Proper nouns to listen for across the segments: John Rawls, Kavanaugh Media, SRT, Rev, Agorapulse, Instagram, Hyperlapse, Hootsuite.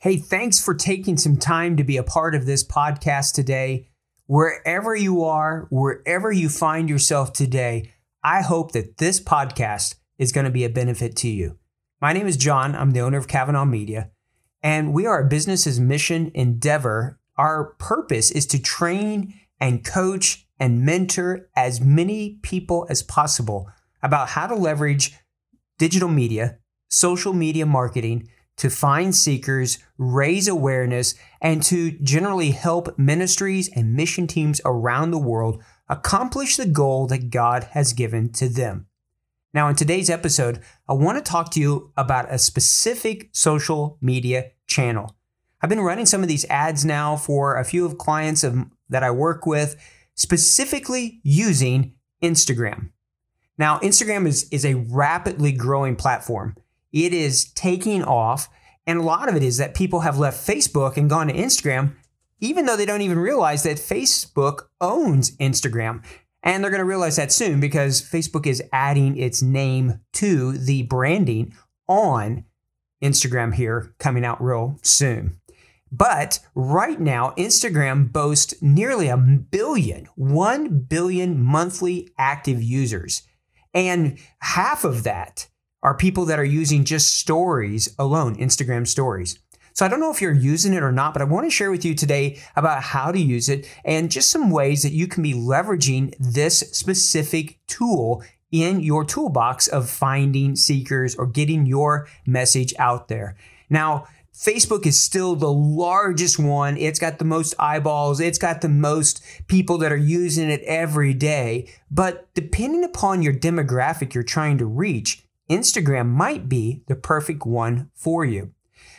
Hey, thanks for taking some time to be a part of this podcast today. Wherever you are, wherever you find yourself today, I hope that this podcast is going to be a benefit to you. My name is John. I'm the owner of Kavanaugh Media, and we are a business's mission endeavor. Our purpose is to train and coach and mentor as many people as possible about how to leverage digital media, social media marketing, to find seekers, raise awareness, and to generally help ministries and mission teams around the world accomplish the goal that God has given to them. Now, in today's episode, I want to talk to you about a specific social media channel. I've been running some of these ads now for a few of clients that I work with, specifically using Instagram. Now, Instagram is a rapidly growing platform. It is taking off, and a lot of it is that people have left Facebook and gone to Instagram, even though they don't even realize that Facebook owns Instagram. And they're going to realize that soon because Facebook is adding its name to the branding on Instagram here coming out real soon. But right now, Instagram boasts nearly 1 billion monthly active users, and half of that are people that are using just stories alone, Instagram stories. So I don't know if you're using it or not, but I want to share with you today about how to use it and just some ways that you can be leveraging this specific tool in your toolbox of finding seekers or getting your message out there. Now, Facebook is still the largest one. It's got the most eyeballs. It's got the most people that are using it every day. But depending upon your demographic you're trying to reach, Instagram might be the perfect one for you.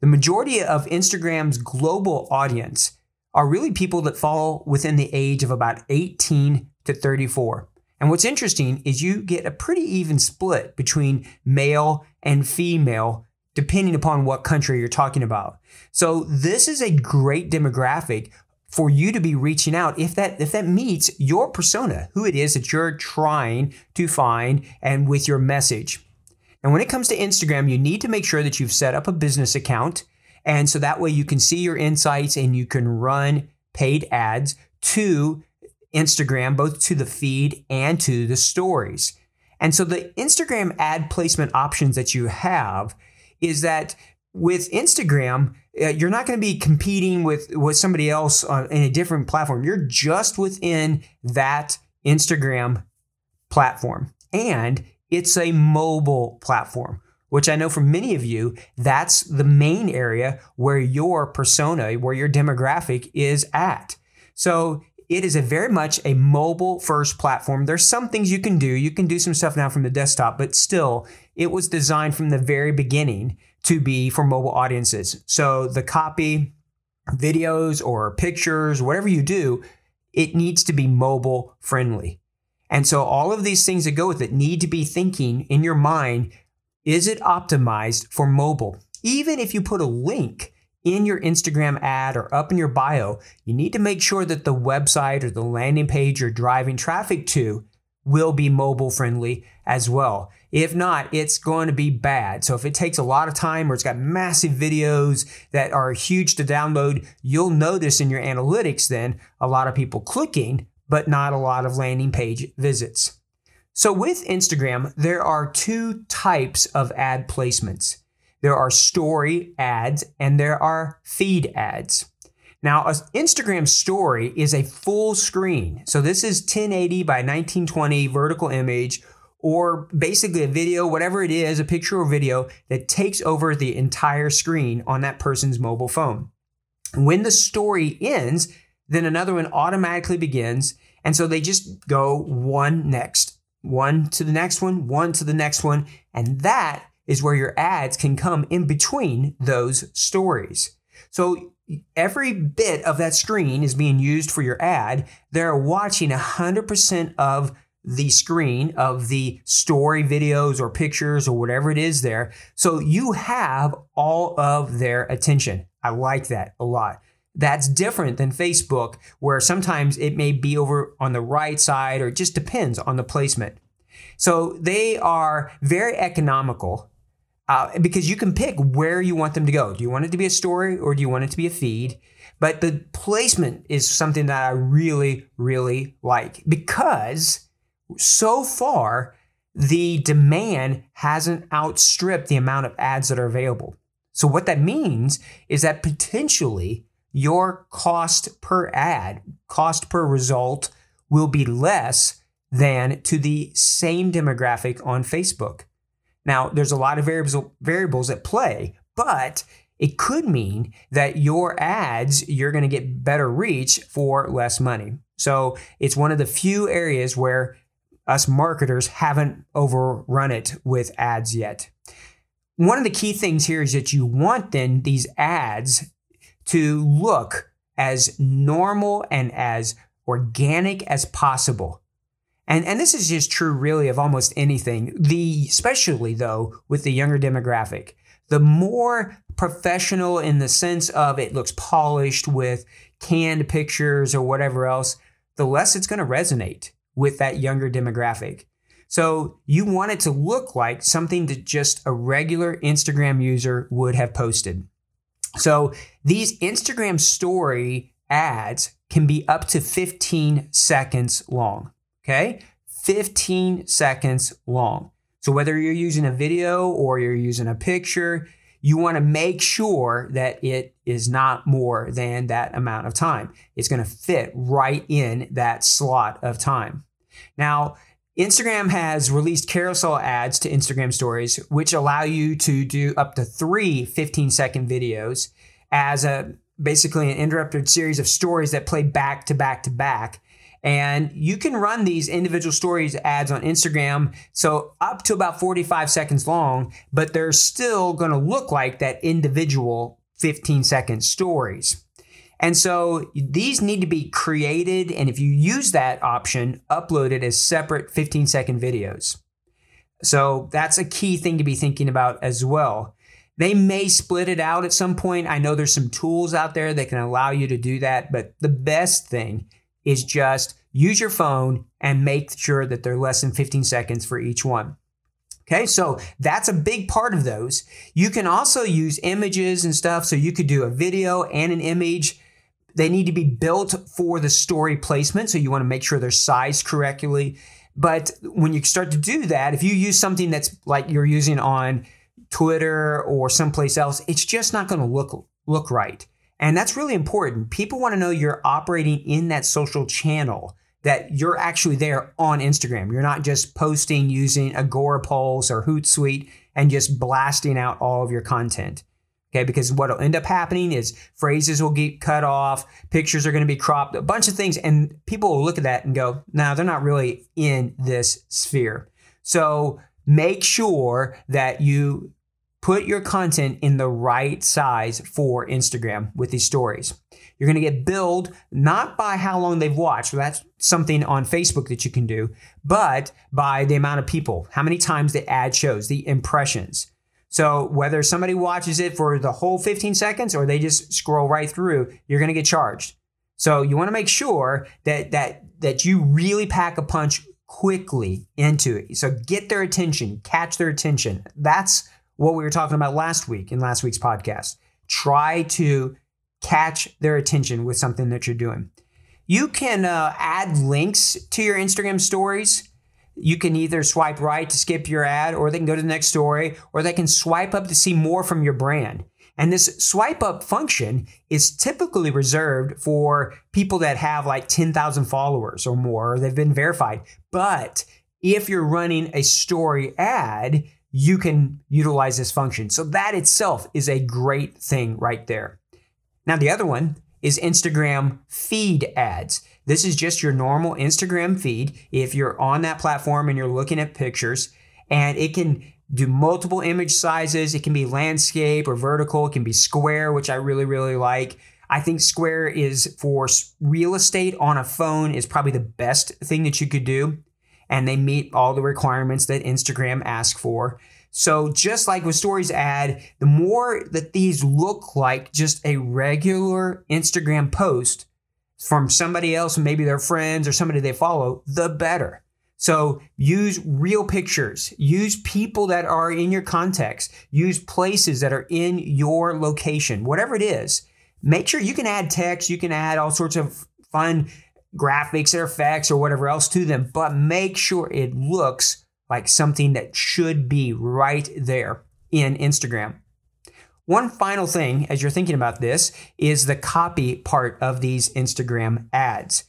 The majority of Instagram's global audience are really people that fall within the age of about 18 to 34. And what's interesting is you get a pretty even split between male and female, depending upon what country you're talking about. So this is a great demographic for you to be reaching out if that meets your persona, who it is that you're trying to find and with your message. And when it comes to Instagram, you need to make sure that you've set up a business account. And so that way you can see your insights and you can run paid ads to Instagram, both to the feed and to the stories. And so the Instagram ad placement options that you have is that with Instagram, you're not going to be competing with somebody else in a different platform. You're just within that Instagram platform. And it's a mobile platform, which I know for many of you, that's the main area where your persona, where your demographic is at. So it is a very much a mobile first platform. There's some things you can do. You can do some stuff now from the desktop, but still it was designed from the very beginning to be for mobile audiences. So the copy, videos or pictures, whatever you do, it needs to be mobile friendly. And so all of these things that go with it need to be thinking in your mind, is it optimized for mobile? Even if you put a link in your Instagram ad or up in your bio, you need to make sure that the website or the landing page you're driving traffic to will be mobile friendly as well. If not, it's going to be bad. So if it takes a lot of time or it's got massive videos that are huge to download, you'll notice in your analytics then a lot of people clicking, but not a lot of landing page visits. So with Instagram, there are two types of ad placements. There are story ads and there are feed ads. Now, an Instagram story is a full screen. So this is 1080 by 1920 vertical image, or basically a video, whatever it is, a picture or video that takes over the entire screen on that person's mobile phone. When the story ends, then another one automatically begins. And so they just go one to the next one to the next one. And that is where your ads can come in between those stories. So every bit of that screen is being used for your ad. They're watching 100% of the screen of the story videos or pictures or whatever it is there. So you have all of their attention. I like that a lot. That's different than Facebook, where sometimes it may be over on the right side, or it just depends on the placement. So they are very economical because you can pick where you want them to go. Do you want it to be a story or do you want it to be a feed? But the placement is something that I really, really like, because so far the demand hasn't outstripped the amount of ads that are available. So what that means is that potentially your cost per ad, cost per result, will be less than to the same demographic on Facebook. Now, there's a lot of variables at play, but it could mean that your ads, you're going to get better reach for less money. So it's one of the few areas where us marketers haven't overrun it with ads yet. One of the key things here is that you want then these ads to look as normal and as organic as possible. And this is just true really of almost anything, especially though with the younger demographic. The more professional in the sense of it looks polished with canned pictures or whatever else, the less it's going to resonate with that younger demographic. So you want it to look like something that just a regular Instagram user would have posted. So these Instagram story ads can be up to 15 seconds long, okay? 15 seconds long. So whether you're using a video or you're using a picture, you want to make sure that it is not more than that amount of time. It's going to fit right in that slot of time. Now, Instagram has released carousel ads to Instagram stories, which allow you to do up to 3 15-second videos as basically an interrupted series of stories that play back to back to back. And you can run these individual stories ads on Instagram, so up to about 45 seconds long, but they're still going to look like that individual 15-second stories. And so these need to be created, and if you use that option, uploaded as separate 15-second videos. So that's a key thing to be thinking about as well. They may split it out at some point. I know there's some tools out there that can allow you to do that, but the best thing is just use your phone and make sure that they're less than 15 seconds for each one. Okay, so that's a big part of those. You can also use images and stuff, so you could do a video and an image. They need to be built for the story placement, so you want to make sure they're sized correctly. But when you start to do that, if you use something that's like you're using on Twitter or someplace else, it's just not going to look right. And that's really important. People want to know you're operating in that social channel, that you're actually there on Instagram. You're not just posting using Agorapulse or Hootsuite and just blasting out all of your content. Okay, because what will end up happening is phrases will get cut off, pictures are going to be cropped, a bunch of things, and people will look at that and go, no, they're not really in this sphere. So make sure that you put your content in the right size for Instagram with these stories. You're going to get billed not by how long they've watched. That's something on Facebook that you can do, but by the amount of people, how many times the ad shows, the impressions. So whether somebody watches it for the whole 15 seconds or they just scroll right through, you're going to get charged. So you want to make sure that you really pack a punch quickly into it. So get their attention, catch their attention. That's what we were talking about last week in last week's podcast. Try to catch their attention with something that you're doing. You can add links to your Instagram stories. You can either swipe right to skip your ad, or they can go to the next story, or they can swipe up to see more from your brand. And this swipe up function is typically reserved for people that have like 10,000 followers or more, or they've been verified. But if you're running a story ad, you can utilize this function. So that itself is a great thing right there. Now, the other one is Instagram feed ads. This is just your normal Instagram feed. If you're on that platform and you're looking at pictures, and it can do multiple image sizes. It can be landscape or vertical. It can be square, which I really, really like. I think Square is for real estate on a phone is probably the best thing that you could do. And they meet all the requirements that Instagram asks for. So just like with Stories ad, the more that these look like just a regular Instagram post from somebody else, maybe their friends or somebody they follow, the better. So use real pictures, use people that are in your context, use places that are in your location, whatever it is. Make sure you can add text, you can add all sorts of fun graphics or effects or whatever else to them, but make sure it looks like something that should be right there in Instagram. One final thing as you're thinking about this is the copy part of these Instagram ads.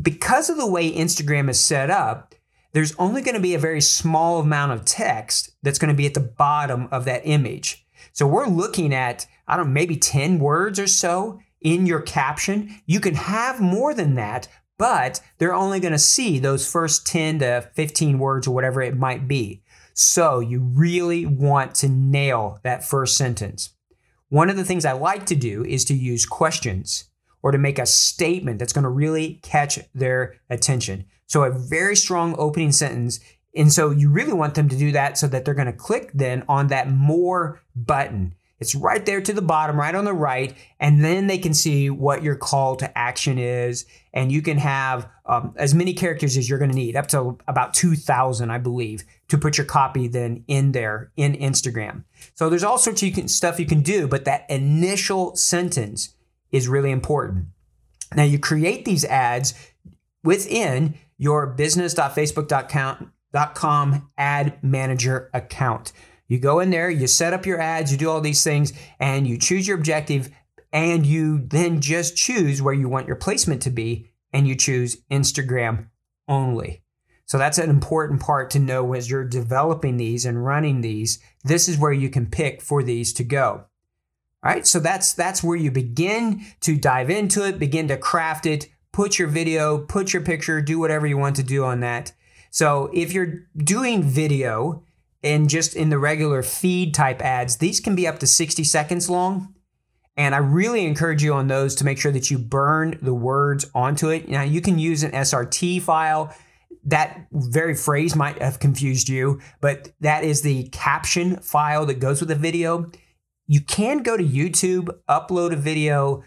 Because of the way Instagram is set up, there's only going to be a very small amount of text that's going to be at the bottom of that image. So we're looking at, I don't know, maybe 10 words or so in your caption. You can have more than that, but they're only going to see those first 10 to 15 words or whatever it might be. So you really want to nail that first sentence. One of the things I like to do is to use questions or to make a statement that's going to really catch their attention. So a very strong opening sentence. And so you really want them to do that so that they're going to click then on that more button. It's right there to the bottom, right on the right, and then they can see what your call to action is, and you can have as many characters as you're going to need, up to about 2,000, I believe, to put your copy then in there in Instagram. So there's all sorts of stuff you can do, but that initial sentence is really important. Now, you create these ads within your business.facebook.com ad manager account. You go in there, you set up your ads, you do all these things, and you choose your objective, and you then just choose where you want your placement to be, and you choose Instagram only. So that's an important part to know as you're developing these and running these. This is where you can pick for these to go. All right, so that's where you begin to dive into it, begin to craft it, put your video, put your picture, do whatever you want to do on that. So if you're doing video, and just in the regular feed type ads, these can be up to 60 seconds long. And I really encourage you on those to make sure that you burn the words onto it. Now, you can use an SRT file. That very phrase might have confused you, but that is the caption file that goes with the video. You can go to YouTube, upload a video,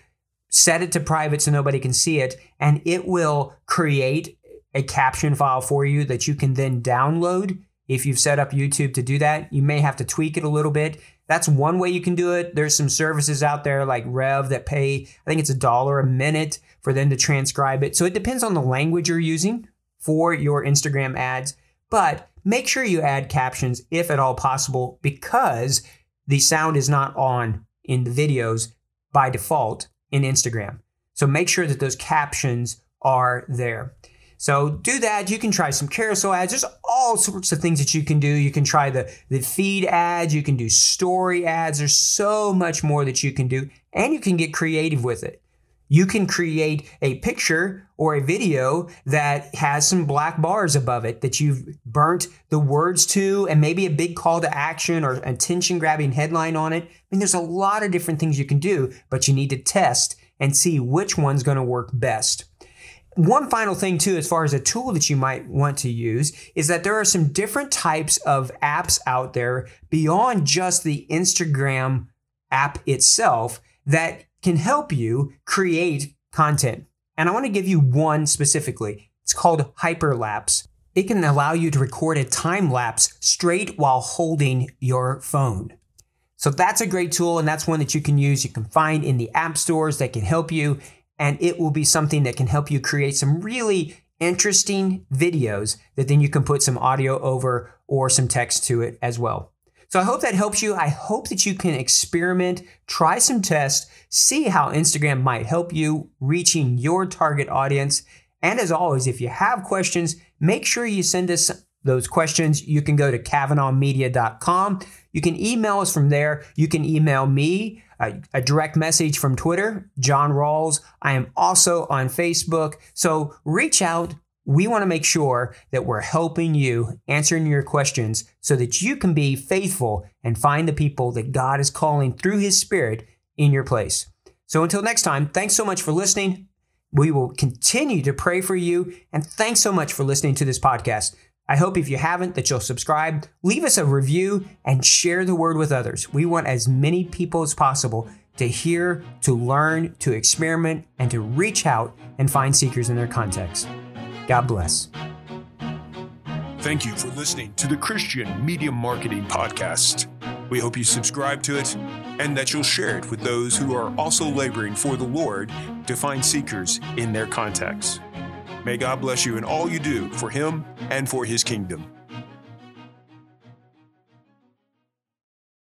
set it to private so nobody can see it, and it will create a caption file for you that you can then download. If you've set up YouTube to do that, you may have to tweak it a little bit. That's one way you can do it. There's some services out there like Rev that pay, I think it's $1 a minute for them to transcribe it. So it depends on the language you're using for your Instagram ads, but make sure you add captions if at all possible, because the sound is not on in the videos by default in Instagram. So make sure that those captions are there. So do that. You can try some carousel ads. There's all sorts of things that you can do. You can try the feed ads. You can do story ads. There's so much more that you can do, and you can get creative with it. You can create a picture or a video that has some black bars above it that you've burnt the words to, and maybe a big call to action or attention-grabbing headline on it. I mean, there's a lot of different things you can do, but you need to test and see which one's going to work best. One final thing too, as far as a tool that you might want to use, is that there are some different types of apps out there beyond just the Instagram app itself that can help you create content. And I want to give you one specifically. It's called Hyperlapse. It can allow you to record a time lapse straight while holding your phone. So that's a great tool, and that's one that you can use. You can find in the app stores that can help you. And it will be something that can help you create some really interesting videos that then you can put some audio over or some text to it as well. So I hope that helps you. I hope that you can experiment, try some tests, see how Instagram might help you reaching your target audience. And as always, if you have questions, make sure you send us those questions. You can go to KavanaughMedia.com. You can email us from there. You can email me a direct message from Twitter, John Rawls. I am also on Facebook. So reach out. We want to make sure that we're helping you, answering your questions so that you can be faithful and find the people that God is calling through His Spirit in your place. So until next time, thanks so much for listening. We will continue to pray for you. And thanks so much for listening to this podcast. I hope if you haven't, that you'll subscribe, leave us a review, and share the word with others. We want as many people as possible to hear, to learn, to experiment, and to reach out and find seekers in their context. God bless. Thank you for listening to the Christian Media Marketing Podcast. We hope you subscribe to it and that you'll share it with those who are also laboring for the Lord to find seekers in their contexts. May God bless you in all you do for Him and for His kingdom.